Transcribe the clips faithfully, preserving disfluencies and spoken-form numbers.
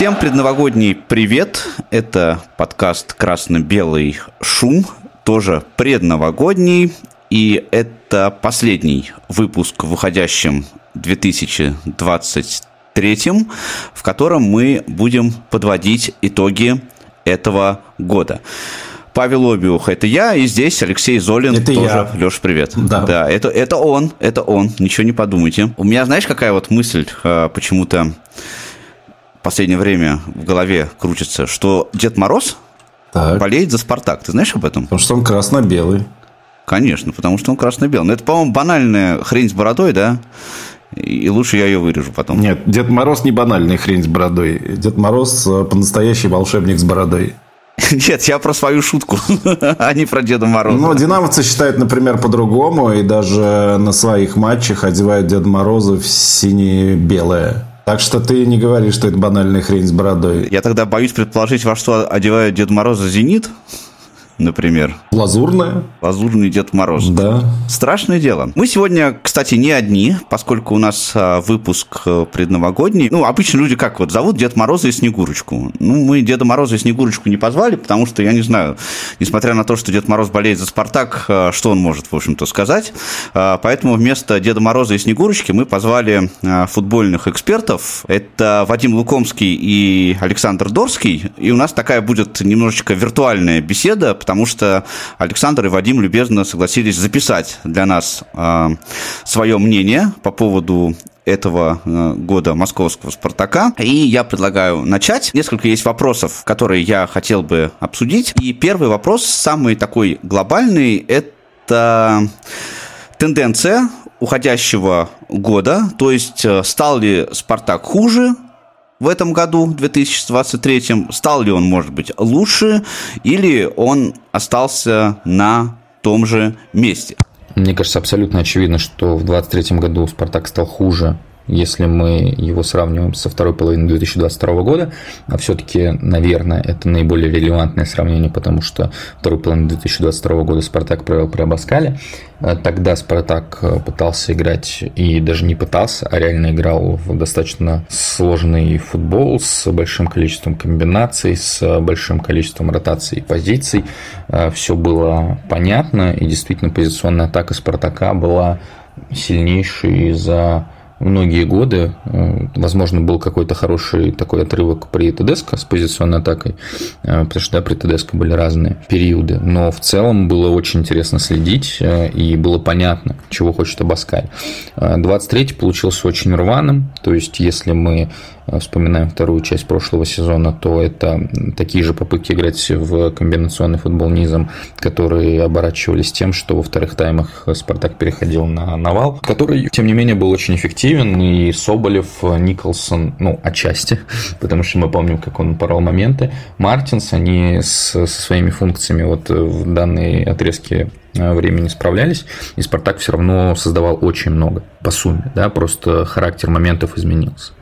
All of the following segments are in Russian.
Всем предновогодний привет. Это подкаст «Красно-Белый Шум», тоже предновогодний. И это последний выпуск в уходящем две тысячи двадцать третьем, в котором мы будем подводить итоги этого года. Павел Обиух, это я, и здесь Алексей Золин, это тоже. Я. Леш, привет. Да, да это, это он, это он, ничего не подумайте. У меня, знаешь, какая вот мысль э, почему-то в последнее время в голове крутится, что Дед Мороз так. болеет за «Спартак». Ты знаешь об этом? Потому что он красно-белый. Конечно, потому что он красно-белый. Но это, по-моему, банальная хрень с бородой, да? И лучше я ее вырежу потом. Нет, Дед Мороз не банальная хрень с бородой. Дед Мороз по-настоящему волшебник с бородой. Нет, я про свою шутку, а не про Деда Мороза. Ну, динамовцы считают, например, по-другому, и даже на своих матчах одевают Деда Мороза в сине-белое. Так что ты не говоришь, что это банальная хрень с бородой. Я тогда боюсь предположить, во что одевают Деда Мороза «Зенит», например. Лазурная. Лазурный Дед Мороз. Да. Страшное дело. Мы сегодня, кстати, не одни, поскольку у нас выпуск предновогодний. Ну, обычно люди как вот зовут Дед Мороза и Снегурочку. Ну, мы Деда Мороза и Снегурочку не позвали, потому что, я не знаю, несмотря на то, что Дед Мороз болеет за «Спартак», что он может, в общем-то, сказать. Поэтому вместо Деда Мороза и Снегурочки мы позвали футбольных экспертов. Это Вадим Лукомский и Александр Дорский. И у нас такая будет немножечко виртуальная беседа, потому что Александр и Вадим любезно согласились записать для нас э, свое мнение по поводу этого э, года московского «Спартака». И я предлагаю начать. Несколько есть вопросов, которые я хотел бы обсудить. И первый вопрос, самый такой глобальный, это тенденция уходящего года. То есть, стал ли «Спартак» хуже в этом году, две тысячи двадцать третьем, стал ли он, может быть, лучше, или он остался на том же месте? Мне кажется, абсолютно очевидно, что в двадцать третьем году «Спартак» стал хуже, если мы его сравниваем со второй половиной две тысячи двадцать второго года, а все-таки, наверное, это наиболее релевантное сравнение, потому что вторую половину две тысячи двадцать второго года «Спартак» провел при Абаскале. Тогда «Спартак» пытался играть, и даже не пытался, а реально играл в достаточно сложный футбол с большим количеством комбинаций, с большим количеством ротаций и позиций. Все было понятно, и действительно позиционная атака «Спартака» была сильнейшей за многие годы. Возможно, был какой-то хороший такой отрывок при Тедеско с позиционной атакой, потому что да, при Тедеско были разные периоды, но в целом было очень интересно следить, и было понятно, чего хочет Абаскаль. двадцать третий получился очень рваным, то есть если мы вспоминаем вторую часть прошлого сезона, то это такие же попытки играть в комбинационный футбол низом, которые оборачивались тем, что во вторых таймах «Спартак» переходил на навал, который, тем не менее, был очень эффективен, и Соболев, Николсон, ну, отчасти, потому что мы помним, как он порвал моменты, Мартинс, они со своими функциями вот в данной отрезке времени справлялись, и «Спартак» все равно создавал очень много по сумме, да, просто характер моментов изменился.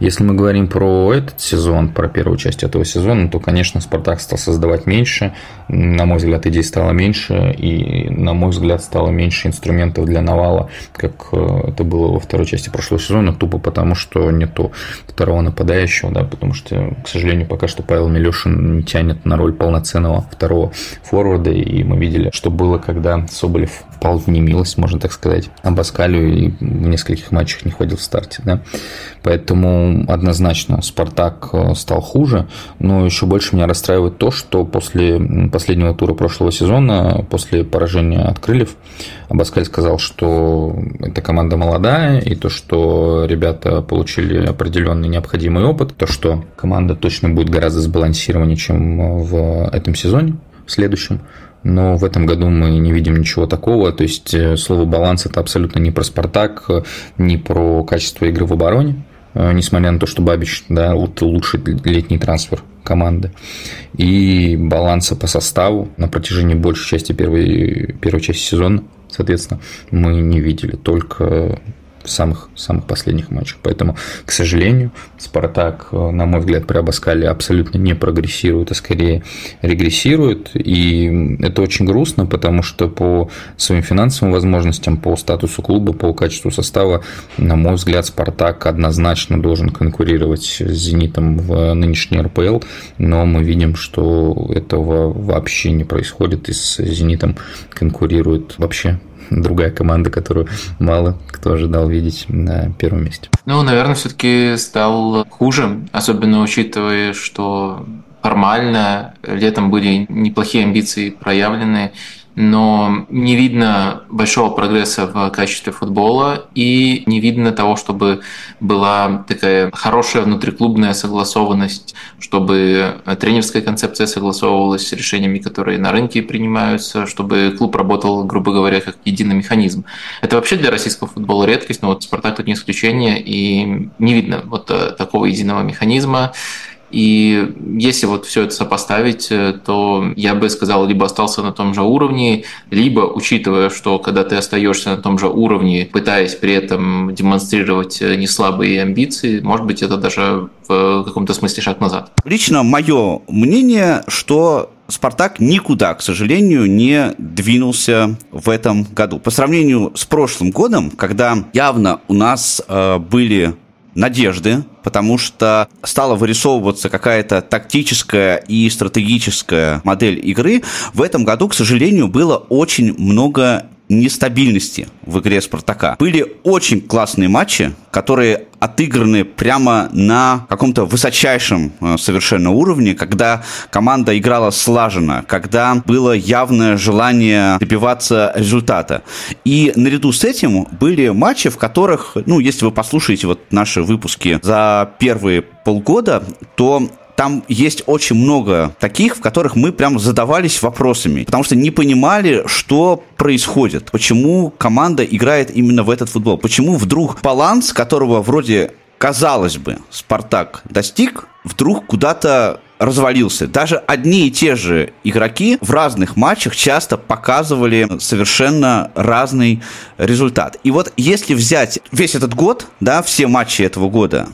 Если мы говорим про этот сезон, про первую часть этого сезона, то, конечно, «Спартак» стал создавать меньше, на мой взгляд, идей стало меньше, и, на мой взгляд, стало меньше инструментов для навала, как это было во второй части прошлого сезона, тупо потому, что нету второго нападающего, да, потому что, к сожалению, пока что Павел Милешин не тянет на роль полноценного второго форварда, и мы видели, что было, как когда Соболев впал в немилость, можно так сказать, Абаскалю, и в нескольких матчах не ходил в старте. Да? Поэтому однозначно «Спартак» стал хуже, но еще больше меня расстраивает то, что после последнего тура прошлого сезона, после поражения от «Крыльев», Абаскаль сказал, что эта команда молодая, и то, что ребята получили определенный необходимый опыт, то, что команда точно будет гораздо сбалансированнее, чем в этом сезоне, в следующем. Но в этом году мы не видим ничего такого, то есть слово «баланс» – это абсолютно не про «Спартак», не про качество игры в обороне, несмотря на то, что Бабич, да, лучший летний трансфер команды, и баланса по составу на протяжении большей части первой, первой части сезона, соответственно, мы не видели, только самых, самых последних матчах. Поэтому, к сожалению, Спартак, на мой взгляд, при Абаскале абсолютно не прогрессирует, а скорее регрессирует. И это очень грустно, потому что по своим финансовым возможностям, по статусу клуба, по качеству состава, на мой взгляд, Спартак однозначно должен конкурировать с «Зенитом» в нынешней эр пэ эл. Но мы видим, что этого вообще не происходит, и с «Зенитом» конкурирует вообще другая команда, которую мало кто ожидал видеть на первом месте. Ну, наверное, все-таки стал хуже, особенно учитывая, что формально летом были неплохие амбиции проявлены, но не видно большого прогресса в качестве футбола и не видно того, чтобы была такая хорошая внутриклубная согласованность, чтобы тренерская концепция согласовывалась с решениями, которые на рынке принимаются, чтобы клуб работал, грубо говоря, как единый механизм. Это вообще для российского футбола редкость, но вот «Спартак» тут не исключение, и не видно вот такого единого механизма. И если вот все это сопоставить, то я бы сказал, либо остался на том же уровне, либо, учитывая, что когда ты остаешься на том же уровне, пытаясь при этом демонстрировать неслабые амбиции, может быть, это даже в каком-то смысле шаг назад. Лично мое мнение, что «Спартак» никуда, к сожалению, не двинулся в этом году. По сравнению с прошлым годом, когда явно у нас э, были надежды, потому что стала вырисовываться какая-то тактическая и стратегическая модель игры, в этом году, к сожалению, было очень много нестабильности в игре «Спартака». Были очень классные матчи, которые отыграны прямо на каком-то высочайшем совершенно уровне, когда команда играла слаженно, когда было явное желание добиваться результата. И наряду с этим были матчи, в которых, ну, если вы послушаете вот наши выпуски за первые полгода, то там есть очень много таких, в которых мы прям задавались вопросами, потому что не понимали, что происходит, почему команда играет именно в этот футбол, почему вдруг баланс, которого вроде, казалось бы, «Спартак» достиг, вдруг куда-то развалился. Даже одни и те же игроки в разных матчах часто показывали совершенно разный результат. И вот если взять весь этот год, да, все матчи этого года,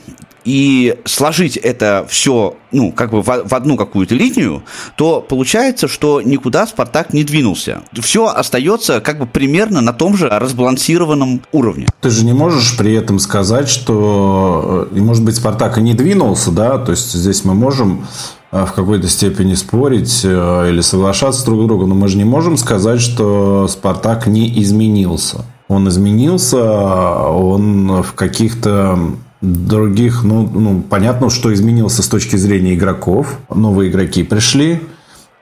и сложить это все, ну, как бы в, в одну какую-то линию, то получается, что никуда «Спартак» не двинулся. Все остается как бы примерно на том же разбалансированном уровне. Ты же не можешь при этом сказать, что, может быть, «Спартак» и не двинулся, да, то есть здесь мы можем в какой-то степени спорить или соглашаться друг с другом, но мы же не можем сказать, что «Спартак» не изменился. Он изменился, он в каких-то других, ну, ну, понятно, что изменился с точки зрения игроков. Новые игроки пришли,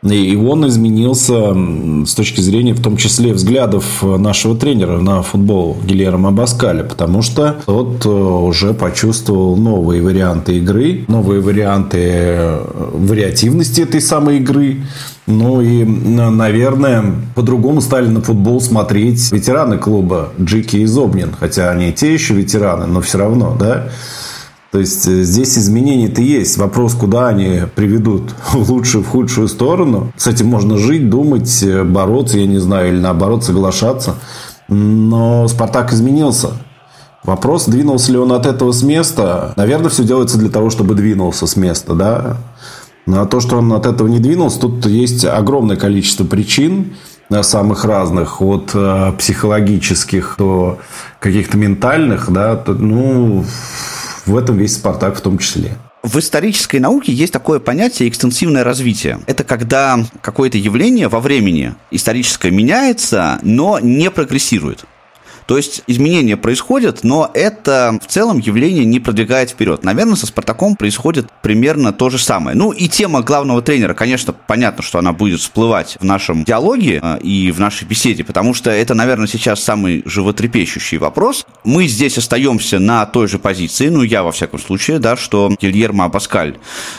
и он изменился с точки зрения, в том числе, взглядов нашего тренера на футбол Гильермо Абаскаля, потому что тот уже почувствовал новые варианты игры, новые варианты вариативности этой самой игры. Ну и, наверное, по-другому стали на футбол смотреть ветераны клуба Джики и Зобнин. Хотя они те еще ветераны, но все равно, да? То есть здесь изменения-то есть. Вопрос, куда они приведут, в лучшую, в худшую сторону. С этим можно жить, думать, бороться, я не знаю, или наоборот соглашаться. Но «Спартак» изменился. Вопрос, двинулся ли он от этого с места. Наверное, все делается для того, чтобы двинулся с места, да? Но то, что он от этого не двинулся, тут есть огромное количество причин самых разных, от э, психологических до каких-то ментальных, да, то, ну, в этом весь «Спартак» в том числе. В исторической науке есть такое понятие «экстенсивное развитие». Это когда какое-то явление во времени историческое меняется, но не прогрессирует. То есть изменения происходят, но это в целом явление не продвигает вперед. Наверное, со «Спартаком» происходит примерно то же самое. Ну и тема главного тренера, конечно, понятно, что она будет всплывать в нашем диалоге и в нашей беседе, потому что это, наверное, сейчас самый животрепещущий вопрос. Мы здесь остаемся на той же позиции, ну я во всяком случае, да, что Гильермо Абаскаль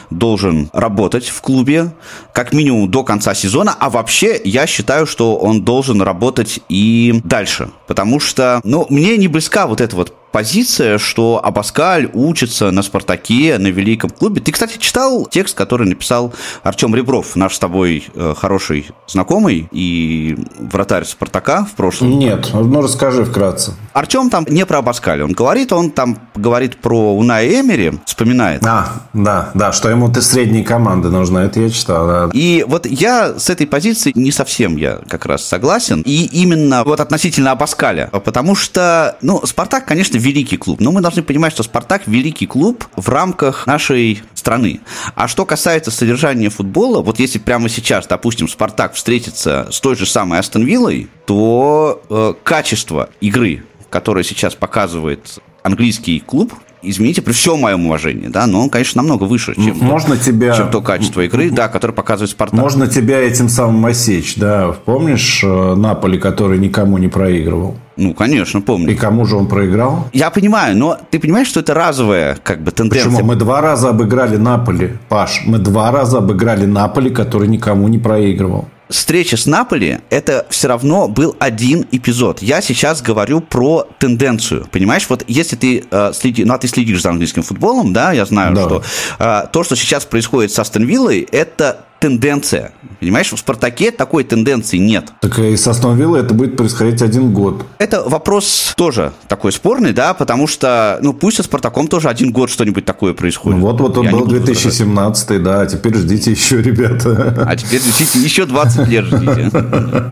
должен работать в клубе как минимум до конца сезона, а вообще я считаю, что он должен работать и дальше, потому что, ну, мне не близка вот эта вот позиция, что Абаскаль учится на «Спартаке», на великом клубе. Ты, кстати, читал текст, который написал Артем Ребров, наш с тобой хороший знакомый и вратарь «Спартака» в прошлом? Нет, ну расскажи вкратце. Артем там не про Абаскаля, он говорит, он там говорит про Унай и Эмери, вспоминает. А, да, да, что ему ты средней команды нужна, это я читал. Да. И вот я с этой позиции не совсем я как раз согласен, и именно вот относительно Абаскаля, потому что, ну, «Спартак», конечно, великий клуб, но мы должны понимать, что «Спартак» великий клуб в рамках нашей страны. А что касается содержания футбола, вот если прямо сейчас, допустим, «Спартак» встретится с той же самой «Астон Виллой», то э, качество игры, которое сейчас показывает английский клуб, извините, при всем моем уважении, да, но он, конечно, намного выше, чем, можно то, тебя... чем то качество игры, да, которое показывает «Спартак». Можно тебя этим самым осечь, да. Помнишь Наполи, который никому не проигрывал? Ну, конечно, помню. И кому же он проиграл? Я понимаю, но ты понимаешь, что это разовая как бы тенденция. Почему? Мы два раза обыграли Наполи, Паш. Мы два раза обыграли Наполи, который никому не проигрывал. Встреча с Наполи – это все равно был один эпизод. Я сейчас говорю про тенденцию, понимаешь? Вот если ты, э, следи, ну, а ты следишь за английским футболом, да, я знаю, да. что э, то, что сейчас происходит с Астон Виллой, это тенденция, понимаешь? В «Спартаке» такой тенденции нет. Так и с «Астон Виллой» это будет происходить один год. Это вопрос тоже такой спорный, да, потому что, ну, пусть со «Спартаком» тоже один год что-нибудь такое происходит. Ну, вот-вот он был две тысячи семнадцатый, да, а теперь ждите еще, ребята. А теперь ждите, еще двадцать лет ждите.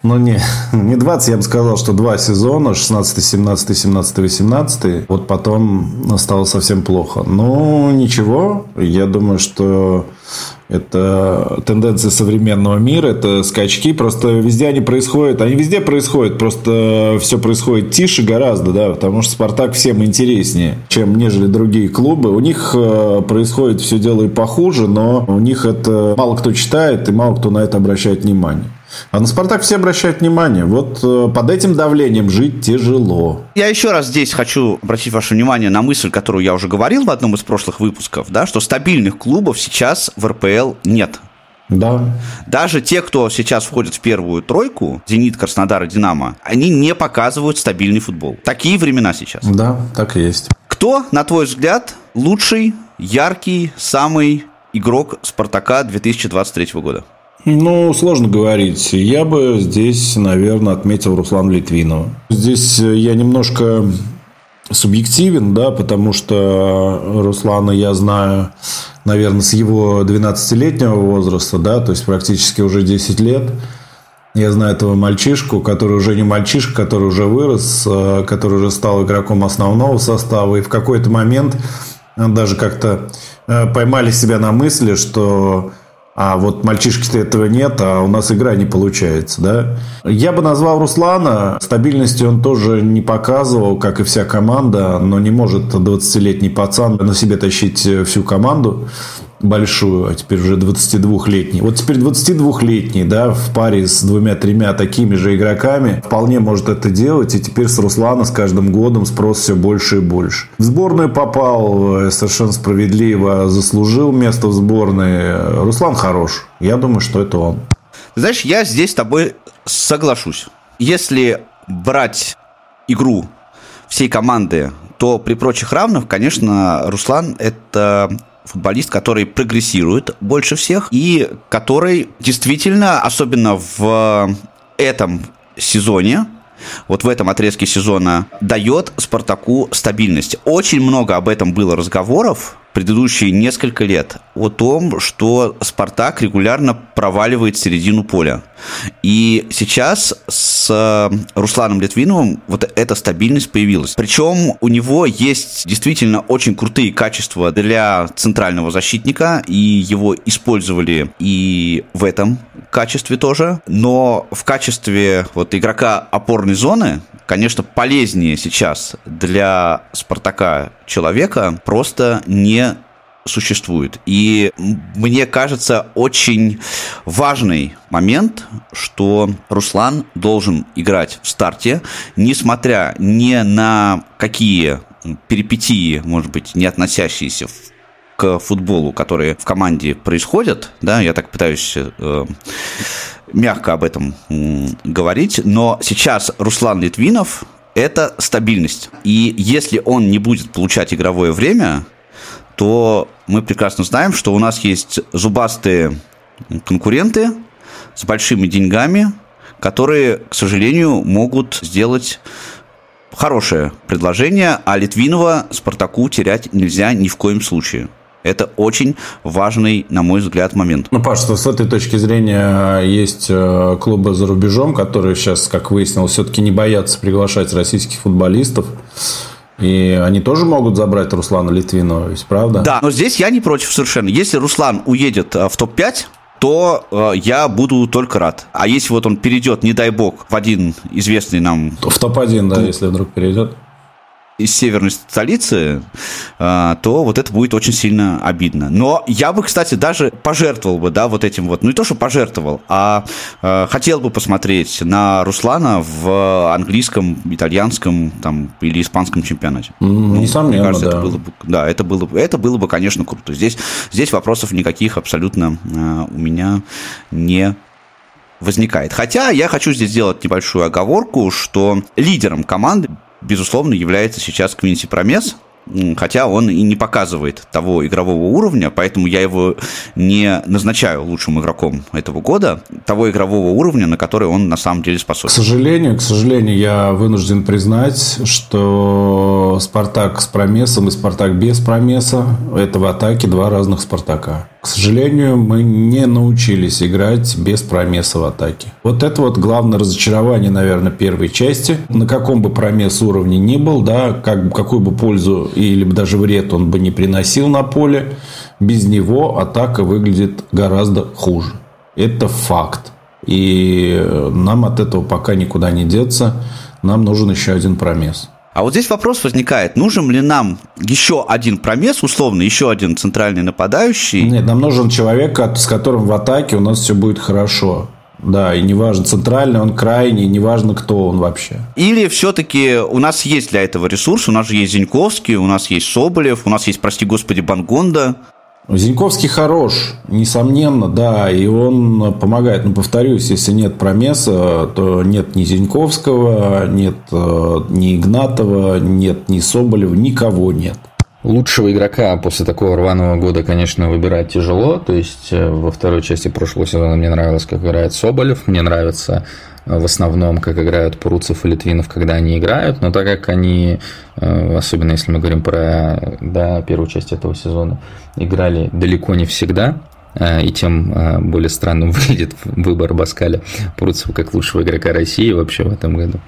Ну, не, не двадцать, я бы сказал, что два сезона, шестнадцатый, семнадцатый, семнадцатый, восемнадцатый, вот потом стало совсем плохо. Ну, ничего, я думаю, что... Это тенденция современного мира, это скачки, просто везде они происходят, они везде происходят, просто все происходит тише гораздо, да, потому что «Спартак» всем интереснее, чем нежели другие клубы. У них происходит все дело и похуже, но у них это мало кто читает и мало кто на это обращает внимание. А на «Спартак» все обращают внимание. Вот э, под этим давлением жить тяжело. Я еще раз здесь хочу обратить ваше внимание на мысль, которую я уже говорил в одном из прошлых выпусков, да, что стабильных клубов сейчас в эр пэ эл нет. Да. Даже те, кто сейчас входит в первую тройку, «Зенит», «Краснодар» и «Динамо», они не показывают стабильный футбол. Такие времена сейчас. Да, так и есть. Кто, на твой взгляд, лучший, яркий, самый игрок «Спартака» две тысячи двадцать третьего года? Ну, сложно говорить. Я бы здесь, наверное, отметил Руслана Литвинова. Здесь я немножко субъективен, да, потому что Руслана я знаю, наверное, с его двенадцатилетнего возраста, да, то есть практически уже десять лет. Я знаю этого мальчишку, который уже не мальчишка, который уже вырос, который уже стал игроком основного состава. И в какой-то момент даже как-то поймали себя на мысли, что... А вот мальчишки-то этого нет, а у нас игра не получается, да? Я бы назвал Руслана. Стабильности он тоже не показывал, как и вся команда. Но не может двадцатилетний пацан на себе тащить всю команду большую, а теперь уже двадцатидвухлетний. Вот теперь двадцатидвухлетний, да, в паре с двумя-тремя такими же игроками вполне может это делать. И теперь с Руслана с каждым годом спрос все больше и больше. В сборную попал, совершенно справедливо заслужил место в сборной. Руслан хорош. Я думаю, что это он. Знаешь, я здесь с тобой соглашусь. Если брать игру всей команды, то при прочих равных, конечно, Руслан – это... футболист, который прогрессирует больше всех и который действительно, особенно в этом сезоне, вот в этом отрезке сезона, дает «Спартаку» стабильность. Очень много об этом было разговоров предыдущие несколько лет о том, что «Спартак» регулярно проваливает середину поля. И сейчас с Русланом Литвиновым вот эта стабильность появилась. Причем у него есть действительно очень крутые качества для центрального защитника, и его использовали и в этом качестве тоже. Но в качестве вот игрока опорной зоны, конечно, полезнее сейчас для «Спартака» человека просто не существует. И мне кажется, очень важный момент, что Руслан должен играть в старте, несмотря ни на какие перипетии, может быть, не относящиеся к футболу, которые в команде происходят. Да, я так пытаюсь... Э- мягко об этом говорить, но сейчас Руслан Литвинов это стабильность. И если он не будет получать игровое время, то мы прекрасно знаем, что у нас есть зубастые конкуренты с большими деньгами, которые, к сожалению, могут сделать хорошее предложение, а Литвинова Спартаку терять нельзя ни в коем случае. Это очень важный, на мой взгляд, момент. Ну, Паш, с этой точки зрения есть клубы за рубежом, которые сейчас, как выяснилось, все-таки не боятся приглашать российских футболистов. И они тоже могут забрать Руслана Литвинова, ведь правда? Да, но здесь я не против совершенно. Если Руслан уедет в топ пять, то э, я буду только рад. А если вот он перейдет, не дай бог, в один известный нам... В топ один, да, если вдруг перейдет. Из северной столицы, то вот это будет очень сильно обидно. Но я бы, кстати, даже пожертвовал бы, да, вот этим вот, ну не то, что пожертвовал, а хотел бы посмотреть на Руслана в английском, итальянском там, или испанском чемпионате. Ну, несомненно, мне кажется, да. Это было бы, да, это было бы, это было бы, конечно, круто. Здесь, здесь вопросов никаких абсолютно у меня не возникает. Хотя я хочу здесь сделать небольшую оговорку, что лидером команды, безусловно, является сейчас Квинси Промес, хотя он и не показывает того игрового уровня, поэтому я его не назначаю лучшим игроком этого года, того игрового уровня, на который он на самом деле способен. К сожалению, к сожалению, я вынужден признать, что Спартак с Промесом и Спартак без Промеса – это в атаке два разных Спартака. К сожалению, мы не научились играть без Промеса в атаке. Вот это вот главное разочарование, наверное, первой части. На каком бы Промес уровне ни был, да, как, какую бы пользу или даже вред он бы не приносил на поле, без него атака выглядит гораздо хуже. Это факт. И нам от этого пока никуда не деться. Нам нужен еще один Промес. А вот здесь вопрос возникает, нужен ли нам еще один Промес, условно, еще один центральный нападающий? Нет, нам нужен человек, с которым в атаке у нас все будет хорошо. Да, и неважно, центральный он, крайний, неважно, кто он вообще. Или все-таки у нас есть для этого ресурс, у нас же есть Зиньковский, у нас есть Соболев, у нас есть, прости господи, Бангонда. Зиньковский хорош, несомненно, да, и он помогает. Но, повторюсь, если нет Промеса, то нет ни Зиньковского, нет ни Игнатова, нет ни Соболева, никого нет. Лучшего игрока после такого рваного года, конечно, выбирать тяжело. То есть, во второй части прошлого сезона мне нравилось, как играет Соболев, мне нравится... в основном, как играют Пруцев и Литвинов, когда они играют, но так как они, особенно если мы говорим про да, первую часть этого сезона, играли далеко не всегда, и тем более странным выглядит выбор Абаскаля Пруцева как лучшего игрока России вообще в этом году.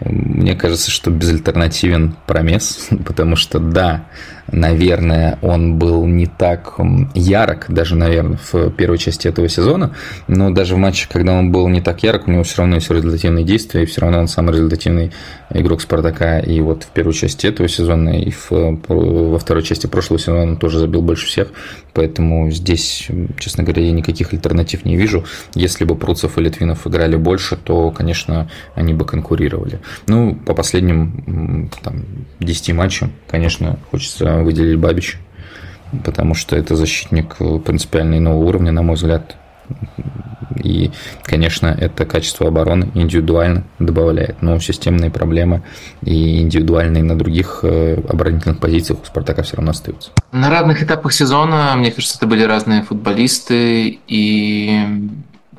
Мне кажется, что безальтернативен Промес, потому что, да, наверное, он был не так ярок, даже, наверное, в первой части этого сезона, но даже в матчах, когда он был не так ярок, у него все равно есть результативные действия, и все равно он самый результативный игрок Спартака, и вот в первой части этого сезона, и в, во второй части прошлого сезона он тоже забил больше всех, поэтому здесь, честно говоря, я никаких альтернатив не вижу. Если бы Пруцев и Литвинов играли больше, то, конечно, они бы конкурировали. Ну, по последним там, десяти матчам, конечно, хочется выделить Бабича, потому что это защитник принципиально иного уровня, на мой взгляд. И, конечно, это качество обороны индивидуально добавляет, но системные проблемы и индивидуальные на других оборонительных позициях у Спартака все равно остаются. На разных этапах сезона, мне кажется, это были разные футболисты, и...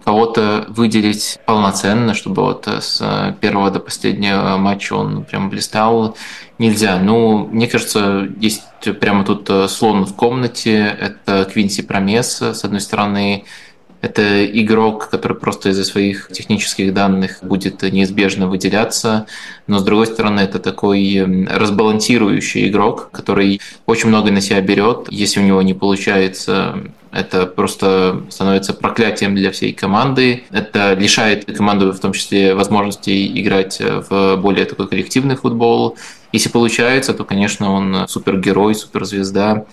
кого-то выделить полноценно, чтобы вот с первого до последнего матча он прям блистал, нельзя. Ну, мне кажется, есть прямо тут слон в комнате. Это Квинси Промес. С одной стороны, это игрок, который просто из-за своих технических данных будет неизбежно выделяться. Но, с другой стороны, это такой разбалансирующий игрок, который очень много на себя берет. Если у него не получается... это просто становится проклятием для всей команды. Это лишает команду, в том числе, возможности играть в более такой коллективный футбол. Если получается, то, конечно, он супергерой, суперзвезда.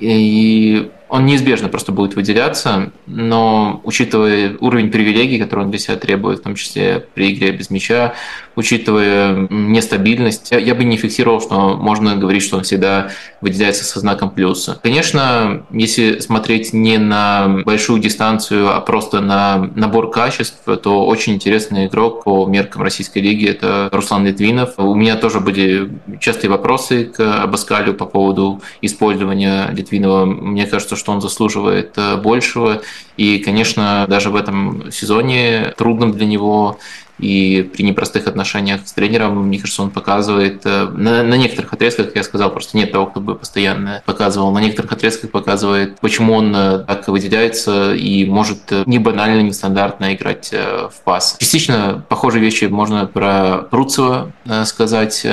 И Он неизбежно просто будет выделяться, но учитывая уровень привилегий, который он для себя требует, в том числе при игре без мяча, учитывая нестабильность, я бы не фиксировал, что можно говорить, что он всегда выделяется со знаком плюса. Конечно, если смотреть не на большую дистанцию, а просто на набор качеств, то очень интересный игрок по меркам российской лиги – это Руслан Литвинов. У меня тоже были частые вопросы к Абаскалю по поводу использования Литвинова. Мне кажется, что он заслуживает большего. И, конечно, даже в этом сезоне трудном для него и при непростых отношениях с тренером, мне кажется, он показывает на, на некоторых отрезках, как я сказал, просто нет того, кто бы постоянно показывал, на некоторых отрезках показывает, почему он так выделяется и может не банально, не стандартно играть в пас. Частично похожие вещи можно про Пруцева сказать.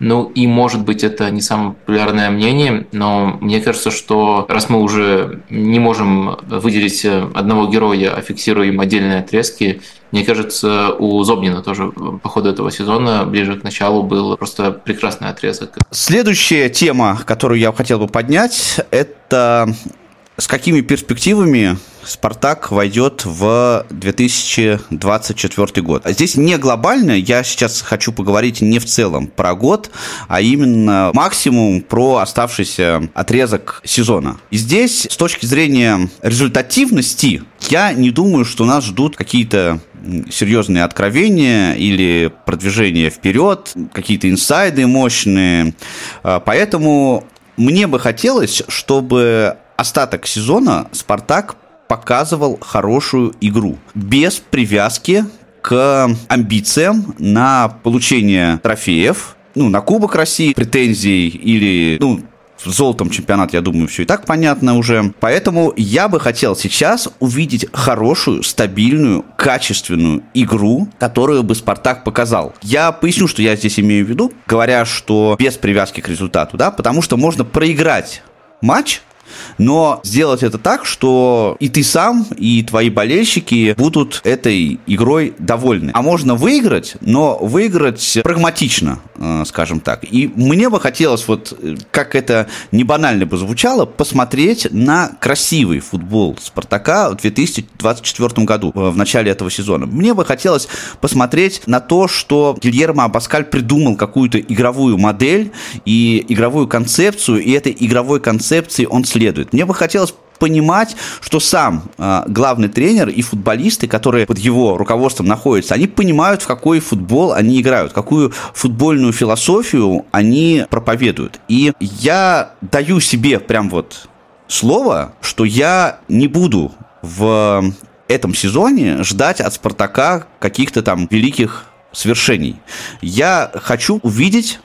Ну и, может быть, это не самое популярное мнение, но мне кажется, что раз мы уже не можем выделить одного героя, а фиксируем отдельные отрезки, мне кажется, у Зобнина тоже по ходу этого сезона ближе к началу был просто прекрасный отрезок. Следующая тема, которую я хотел бы поднять, это с какими перспективами «Спартак» войдет в две тысячи двадцать четвёртый год. Здесь не глобально, я сейчас хочу поговорить не в целом про год, а именно максимум про оставшийся отрезок сезона. И здесь, с точки зрения результативности, я не думаю, что нас ждут какие-то серьезные откровения или продвижение вперед, какие-то инсайды мощные. Поэтому мне бы хотелось, чтобы остаток сезона «Спартак» показывал хорошую игру, без привязки к амбициям на получение трофеев, ну, на Кубок России, претензий или, ну, золотом чемпионат, я думаю, все и так понятно уже. Поэтому я бы хотел сейчас увидеть хорошую, стабильную, качественную игру, которую бы «Спартак» показал. Я поясню, что я здесь имею в виду, говоря, что без привязки к результату, да, потому что можно проиграть матч, но сделать это так, что и ты сам, и твои болельщики будут этой игрой довольны. А можно выиграть, но выиграть прагматично, скажем так. И мне бы хотелось, вот как это не банально бы звучало, посмотреть на красивый футбол «Спартака» в две тысячи двадцать четвёртом году, в начале этого сезона. Мне бы хотелось посмотреть на то, что Гильермо Абаскаль придумал какую-то игровую модель и игровую концепцию, и этой игровой концепции он следует. Мне бы хотелось понимать, что сам э, главный тренер и футболисты, которые под его руководством находятся, они понимают, в какой футбол они играют, какую футбольную философию они проповедуют. И я даю себе прям вот слово, что я не буду в этом сезоне ждать от «Спартака» каких-то там великих свершений. Я хочу увидеть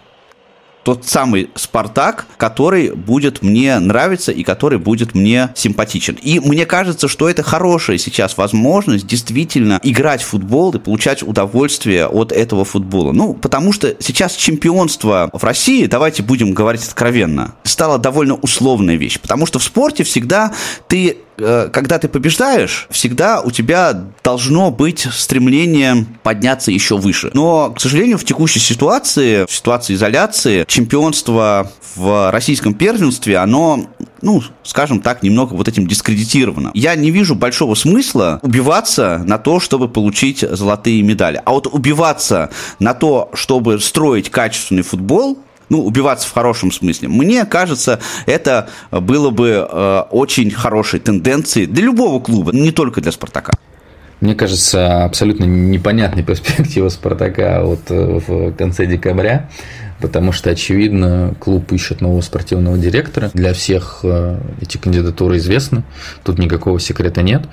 тот самый «Спартак», который будет мне нравиться и который будет мне симпатичен. И мне кажется, что это хорошая сейчас возможность действительно играть в футбол и получать удовольствие от этого футбола. Ну, потому что сейчас чемпионство в России, давайте будем говорить откровенно, стало довольно условная вещь. Потому что в спорте всегда ты, когда ты побеждаешь, всегда у тебя должно быть стремление подняться еще выше. Но, к сожалению, в текущей ситуации, в ситуации изоляции, чемпионство в российском первенстве, оно, ну, скажем так, немного вот этим дискредитировано. Я не вижу большого смысла убиваться на то, чтобы получить золотые медали. А вот убиваться на то, чтобы строить качественный футбол, ну, убиваться в хорошем смысле. Мне кажется, это было бы э, очень хорошей тенденцией для любого клуба, не только для «Спартака». Мне кажется, абсолютно непонятная перспектива «Спартака» вот в конце декабря, потому что, очевидно, клуб ищет нового спортивного директора. Для всех эти кандидатуры известны, тут никакого секрета нет.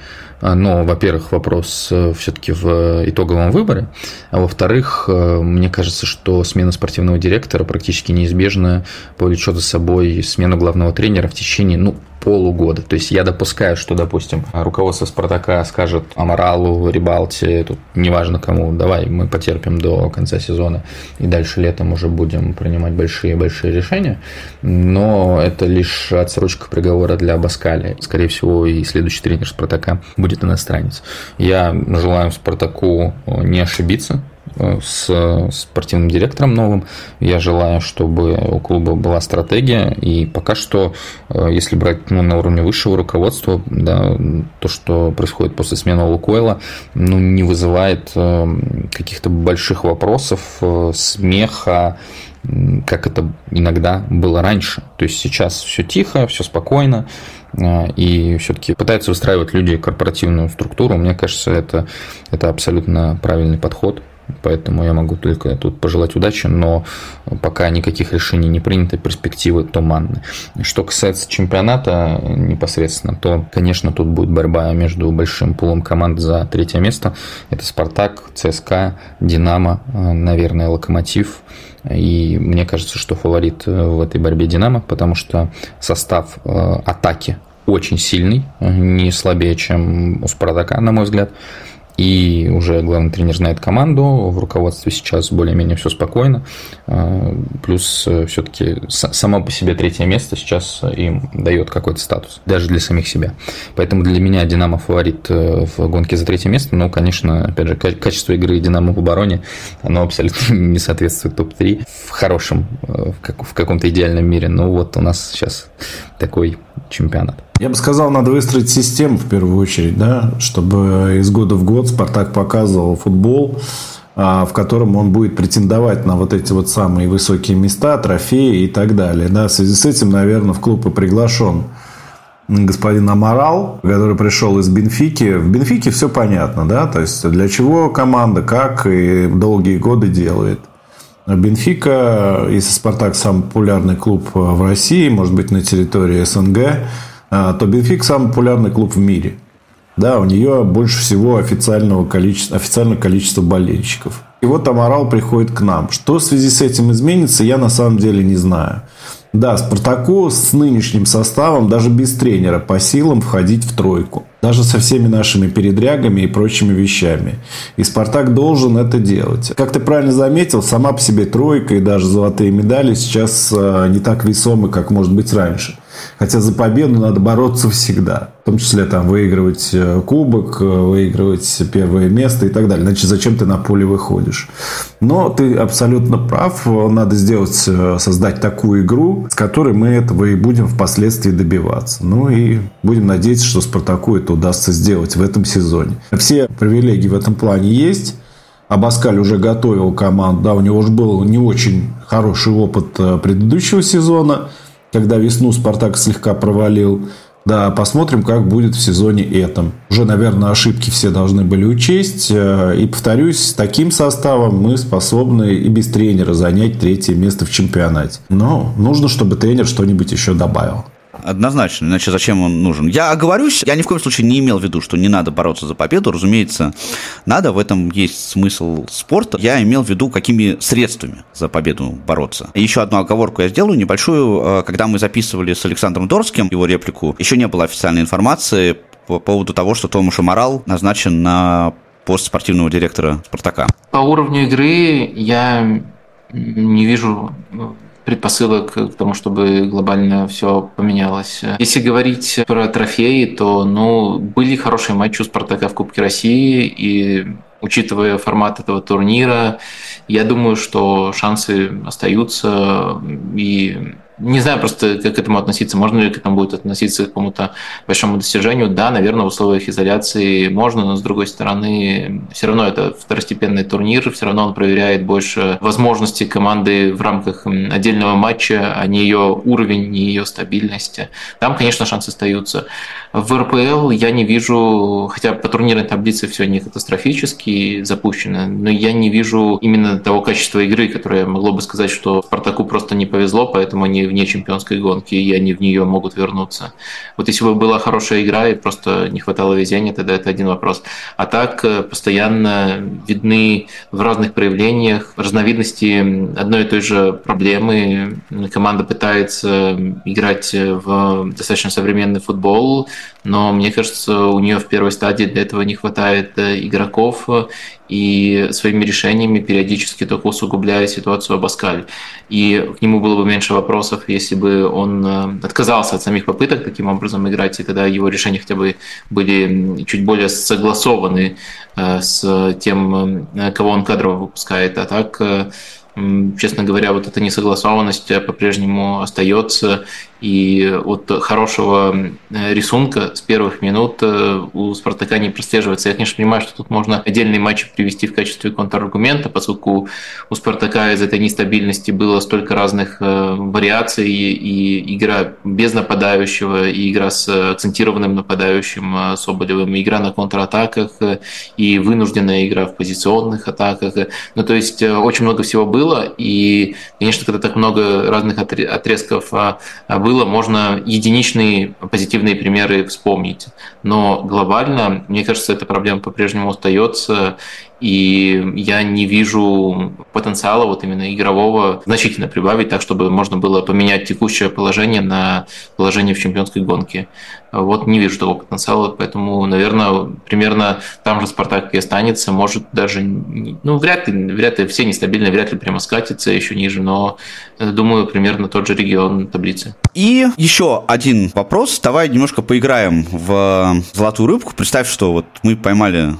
Но, во-первых, вопрос все-таки в итоговом выборе, а во-вторых, мне кажется, что смена спортивного директора практически неизбежно повлечет за собой смену главного тренера в течение, ну, полугода. То есть я допускаю, что, допустим, руководство «Спартака» скажет Амаралу, Рибалте, тут неважно кому, давай мы потерпим до конца сезона и дальше летом уже будем принимать большие-большие решения, но это лишь отсрочка приговора для Абаскаля. Скорее всего, и следующий тренер «Спартака» будет иностранец. Я желаю «Спартаку» не ошибиться с спортивным директором новым. Я желаю, чтобы у клуба была стратегия. И пока что, если брать ну, на уровне высшего руководства, да, то, что происходит после смены Лукойла, ну, не вызывает каких-то больших вопросов, смеха, как это иногда было раньше. То есть сейчас все тихо, все спокойно, и все-таки пытаются выстраивать люди корпоративную структуру. Мне кажется, это, это абсолютно правильный подход. Поэтому я могу только тут пожелать удачи, но пока никаких решений не принято, перспективы туманны. Что касается чемпионата непосредственно, то, конечно, тут будет борьба между большим пулом команд за третье место. Это «Спартак», «ЦСКА», «Динамо», наверное, «Локомотив». И мне кажется, что фаворит в этой борьбе «Динамо», потому что состав атаки очень сильный, не слабее, чем у «Спартака», на мой взгляд. И уже главный тренер знает команду, в руководстве сейчас более-менее все спокойно. Плюс все-таки само по себе третье место сейчас им дает какой-то статус, даже для самих себя. Поэтому для меня «Динамо» фаворит в гонке за третье место. Но, конечно, опять же, качество игры «Динамо» в обороне, оно абсолютно не соответствует топ-три в хорошем, в каком-то идеальном мире. Но вот у нас сейчас такой чемпионат. Я бы сказал, надо выстроить систему в первую очередь, да, чтобы из года в год «Спартак» показывал футбол, в котором он будет претендовать на вот эти вот самые высокие места, трофеи и так далее. Да, в связи с этим, наверное, в клуб и приглашен господин Амарал, который пришел из Бенфики. В Бенфике все понятно, да, то есть для чего команда, как и долгие годы делает. Бенфика, если «Спартак» самый популярный клуб в России, может быть, на территории СНГ, то «Бенфик» самый популярный клуб в мире. Да, у нее больше всего официального количества, официального количества болельщиков. И вот Амарал приходит к нам. Что в связи с этим изменится, я на самом деле не знаю. Да, «Спартаку» с нынешним составом, даже без тренера, по силам входить в тройку. Даже со всеми нашими передрягами и прочими вещами. И «Спартак» должен это делать. Как ты правильно заметил, сама по себе тройка и даже золотые медали сейчас не так весомы, как может быть раньше. Хотя за победу надо бороться всегда. В том числе там, выигрывать кубок, выигрывать первое место и так далее. Иначе зачем ты на поле выходишь? Но ты абсолютно прав. Надо сделать, создать такую игру, с которой мы этого и будем впоследствии добиваться. Ну и будем надеяться, что «Спартаку» это удастся сделать в этом сезоне. Все привилегии в этом плане есть. Абаскаль уже готовил команду. Да, у него уже был не очень хороший опыт предыдущего сезона, когда весну «Спартак» слегка провалил. Да, посмотрим, как будет в сезоне этом. Уже, наверное, ошибки все должны были учесть. И, повторюсь, таким составом мы способны и без тренера занять третье место в чемпионате. Но нужно, чтобы тренер что-нибудь еще добавил. Однозначно, иначе зачем он нужен? Я оговорюсь, я ни в коем случае не имел в виду, что не надо бороться за победу, разумеется, надо, в этом есть смысл спорта. Я имел в виду, какими средствами за победу бороться. И еще одну оговорку я сделаю, небольшую. Когда мы записывали с Александром Дорским его реплику, еще не было официальной информации по поводу того, что Томаш Амарал назначен на пост спортивного директора «Спартака». По уровню игры я не вижу предпосылок к тому, чтобы глобально все поменялось. Если говорить про трофеи, то ну, были хорошие матчи у «Спартака» в Кубке России, и учитывая формат этого турнира, я думаю, что шансы остаются. И не знаю просто, как к этому относиться. Можно ли к этому будет относиться к какому-то большому достижению? Да, наверное, в условиях изоляции можно, но, с другой стороны, все равно это второстепенный турнир, все равно он проверяет больше возможностей команды в рамках отдельного матча, а не ее уровень, не ее стабильность. Там, конечно, шансы остаются. В эр пэ эл я не вижу, хотя по турнирной таблице все не катастрофически запущено, но я не вижу именно того качества игры, которое могло бы сказать, что «Спартаку» просто не повезло, поэтому они вне чемпионской гонки, и они в нее могут вернуться. Вот если бы была хорошая игра и просто не хватало везения, тогда это один вопрос. А так постоянно видны в разных проявлениях разновидности одной и той же проблемы. Команда пытается играть в достаточно современный футбол, но мне кажется, у нее в первой стадии для этого не хватает игроков, и своими решениями периодически только усугубляя ситуацию Абаскаль. И к нему было бы меньше вопросов, если бы он отказался от самих попыток таким образом играть, и тогда его решения хотя бы были чуть более согласованы с тем, кого он кадрово выпускает. А так, честно говоря, вот эта несогласованность по-прежнему остается, и от хорошего рисунка с первых минут у «Спартака» не прослеживается. Я, конечно, понимаю, что тут можно отдельные матчи привести в качестве контраргумента, поскольку у «Спартака» из этой нестабильности было столько разных вариаций, и игра без нападающего, и игра с акцентированным нападающим Соболевым, и игра на контратаках, и вынужденная игра в позиционных атаках. Ну, то есть очень много всего было. И, конечно, когда так много разных отрезков было, можно единичные позитивные примеры вспомнить. Но глобально, мне кажется, эта проблема по-прежнему остается, и я не вижу потенциала вот именно игрового значительно прибавить, так чтобы можно было поменять текущее положение на положение в чемпионской гонке. Вот не вижу такого потенциала, поэтому, наверное, примерно там же «Спартак» и останется, может даже, ну, вряд ли, вряд ли все нестабильные, вряд ли прямо скатится еще ниже, но, думаю, примерно тот же регион таблицы. И еще один вопрос. Давай немножко поиграем в золотую рыбку. Представь, что вот мы поймали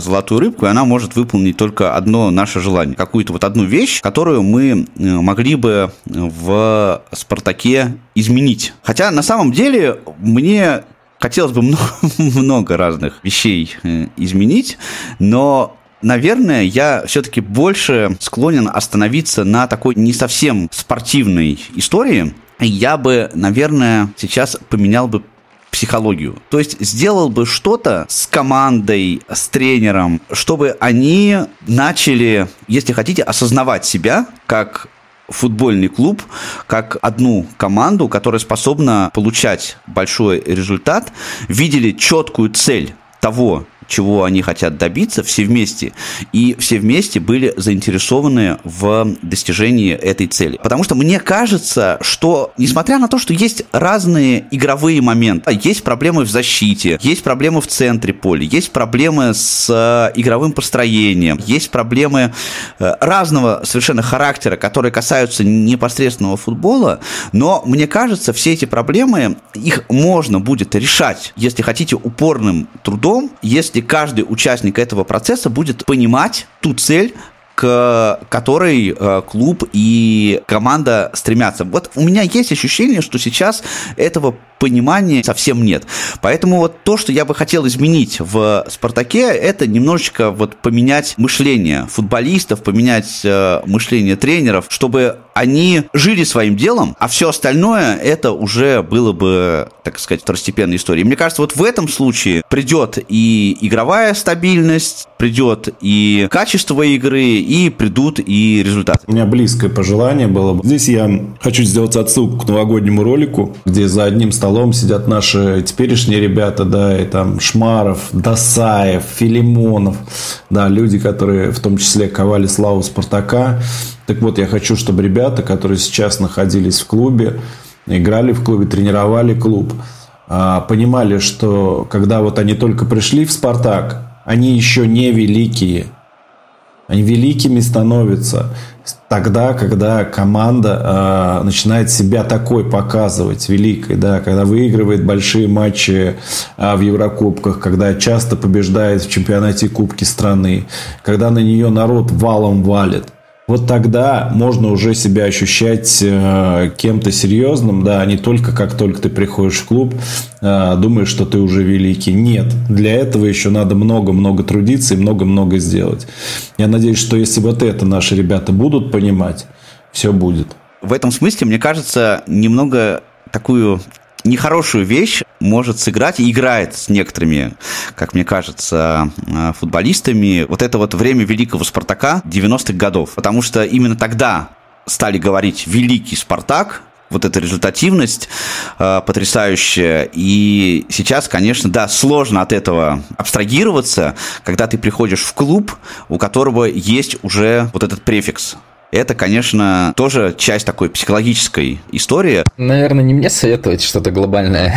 золотую рыбку, и она может выполнить только одно наше желание. Какую-то вот одну вещь, которую мы могли бы в «Спартаке» изменить. Хотя, на самом деле, мне хотелось бы много, много разных вещей изменить, но... Наверное, я все-таки больше склонен остановиться на такой не совсем спортивной истории. Я бы, наверное, сейчас поменял бы психологию. То есть сделал бы что-то с командой, с тренером, чтобы они начали, если хотите, осознавать себя как футбольный клуб, как одну команду, которая способна получать большой результат, видели четкую цель того, чего они хотят добиться все вместе, и все вместе были заинтересованы в достижении этой цели. Потому что мне кажется, что, несмотря на то, что есть разные игровые моменты, есть проблемы в защите, есть проблемы в центре поля, есть проблемы с игровым построением, есть проблемы разного совершенно характера, которые касаются непосредственного футбола, но мне кажется, все эти проблемы, их можно будет решать, если хотите, упорным трудом, если и каждый участник этого процесса будет понимать ту цель, к которой клуб и команда стремятся. Вот у меня есть ощущение, что сейчас этого понимания совсем нет. Поэтому вот то, что я бы хотел изменить в «Спартаке», это немножечко вот поменять мышление футболистов, поменять э, мышление тренеров, чтобы они жили своим делом, а все остальное это уже было бы, так сказать, второстепенной историей. Мне кажется, вот в этом случае придет и игровая стабильность, придет и качество игры, и придут и результаты. У меня близкое пожелание было бы. Здесь я хочу сделать отсылку к новогоднему ролику, где за одним столом сидят наши теперешние ребята, да, и там Шмаров, Досаев, Филимонов, да, люди, которые в том числе ковали славу «Спартака». Так вот, я хочу, чтобы ребята, которые сейчас находились в клубе, играли в клубе, тренировали клуб, понимали, что когда вот они только пришли в «Спартак», они еще не великие. Они великими становятся тогда, когда команда э, начинает себя такой показывать, великой, да, когда выигрывает большие матчи э, в Еврокубках, когда часто побеждает в чемпионате и Кубке страны, когда на нее народ валом валит. Вот тогда можно уже себя ощущать э, кем-то серьезным, да, а не только как только ты приходишь в клуб, э, думаешь, что ты уже великий. Нет, для этого еще надо много-много трудиться и много-много сделать. Я надеюсь, что если вот это наши ребята будут понимать, все будет. В этом смысле, мне кажется, немного такую нехорошую вещь может сыграть и играет с некоторыми, как мне кажется, футболистами вот это вот время великого «Спартака» девяностых годов. Потому что именно тогда стали говорить «великий Спартак», вот эта результативность э, потрясающая. И сейчас, конечно, да, сложно от этого абстрагироваться, когда ты приходишь в клуб, у которого есть уже вот этот префикс. это, конечно, тоже часть такой психологической истории. Наверное, не мне советовать что-то глобальное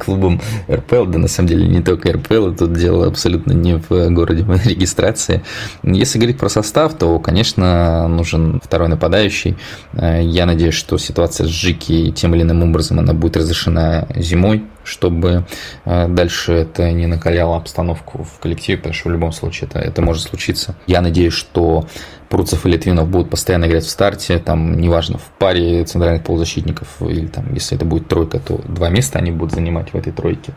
клубам эр пэ эл, да на самом деле не только эр пэ эл, тут дело абсолютно не в городе моей регистрации. Если говорить про состав, то, конечно, нужен второй нападающий. Я надеюсь, что ситуация с Джики тем или иным образом она будет разрешена зимой, чтобы дальше это не накаляло обстановку в коллективе, потому что в любом случае это, это может случиться. Я надеюсь, что Пруцев и Литвинов будут постоянно играть в старте, там, неважно, в паре центральных полузащитников, или там, если это будет тройка, то два места они будут занимать в этой тройке.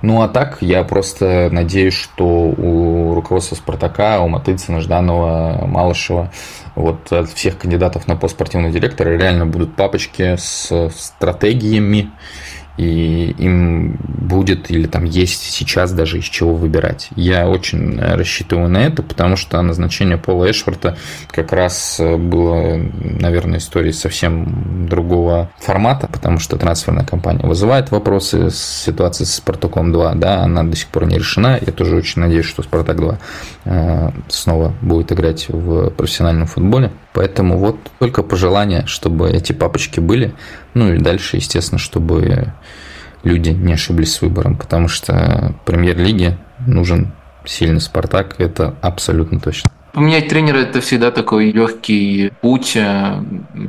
Ну, а так, я просто надеюсь, что у руководства «Спартака», у Матыцына, Жданова, Малышева, вот от всех кандидатов на пост спортивного директора реально будут папочки с стратегиями, и им будет или там есть сейчас даже из чего выбирать. Я очень рассчитываю на это, потому что назначение Пола Эшфорта как раз было, наверное, историей совсем другого формата, потому что трансферная кампания вызывает вопросы с ситуацией с «Спартаком-два», да, она до сих пор не решена. Я тоже очень надеюсь, что «Спартак-два» снова будет играть в профессиональном футболе. Поэтому вот только пожелание, чтобы эти папочки были, ну и дальше, естественно, чтобы люди не ошиблись с выбором, потому что премьер-лиге нужен сильный «Спартак», это абсолютно точно. Поменять тренера – это всегда такой легкий путь,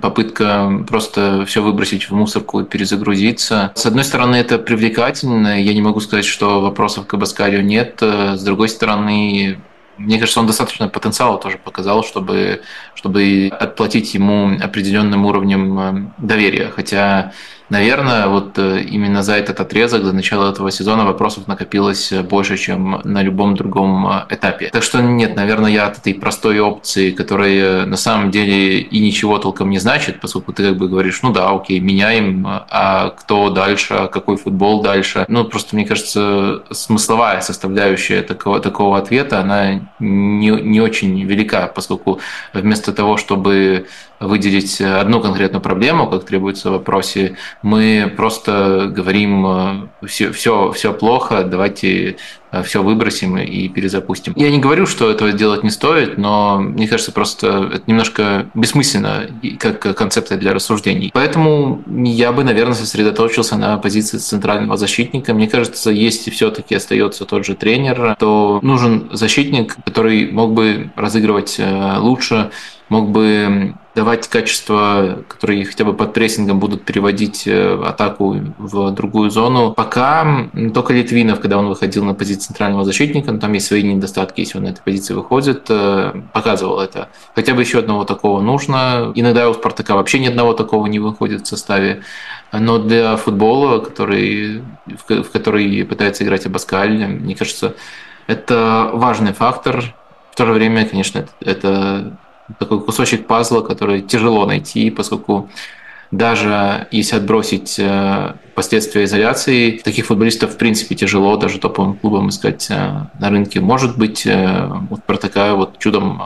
попытка просто все выбросить в мусорку и перезагрузиться. С одной стороны, это привлекательно, я не могу сказать, что вопросов к Абаскалю нет, с другой стороны… Мне кажется, он достаточно потенциала тоже показал, чтобы, чтобы отплатить ему определенным уровнем доверия. Хотя, наверное, вот именно за этот отрезок, за начало этого сезона вопросов накопилось больше, чем на любом другом этапе. Так что нет, наверное, я от этой простой опции, которая на самом деле и ничего толком не значит, поскольку ты как бы говоришь, ну да, окей, меняем, а кто дальше, какой футбол дальше. Ну, просто, мне кажется, смысловая составляющая такого, такого ответа, она не, не очень велика, поскольку вместо того, чтобы выделить одну конкретную проблему, как требуется в вопросе, мы просто говорим все, все, все плохо, давайте все выбросим и перезапустим. Я не говорю, что этого делать не стоит, но мне кажется, просто это немножко бессмысленно как концепция для рассуждений. Поэтому я бы, наверное, сосредоточился на позиции центрального защитника. Мне кажется, если все-таки остается тот же тренер, то нужен защитник, который мог бы разыгрывать лучше, мог бы давать качества, которые хотя бы под прессингом будут переводить атаку в другую зону. Пока только Литвинов, когда он выходил на позицию центрального защитника, но там есть свои недостатки, если он на этой позиции выходит, показывал это. Хотя бы еще одного такого нужно. Иногда у «Спартака» вообще ни одного такого не выходит в составе. Но для футбола, который, в который пытается играть Абаскаль, мне кажется, это важный фактор. В то же время, конечно, это такой кусочек пазла, который тяжело найти, поскольку даже если отбросить последствия изоляции, таких футболистов в принципе тяжело даже топовым клубам искать на рынке. Может быть, у «Спартака» вот чудом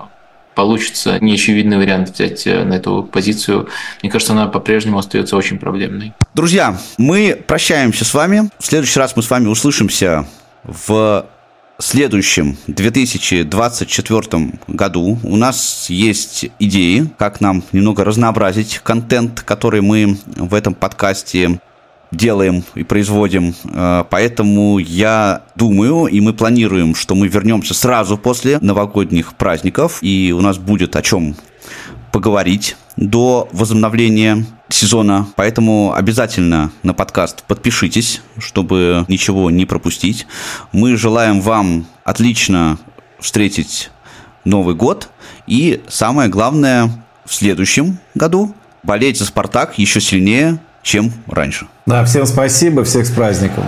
получится неочевидный вариант взять на эту позицию. Мне кажется, она по-прежнему остается очень проблемной. Друзья, мы прощаемся с вами. В следующий раз мы с вами услышимся в следующем две тысячи двадцать четвёртом году. У нас есть идеи, как нам немного разнообразить контент, который мы в этом подкасте делаем и производим. Поэтому я думаю, и мы планируем, что мы вернемся сразу после новогодних праздников, и у нас будет о чем поговорить до возобновления сезона. Поэтому обязательно на подкаст подпишитесь, чтобы ничего не пропустить. Мы желаем вам отлично встретить Новый год. И самое главное, в следующем году болеть за «Спартак» еще сильнее, чем раньше. Да, всем спасибо, всех с праздником.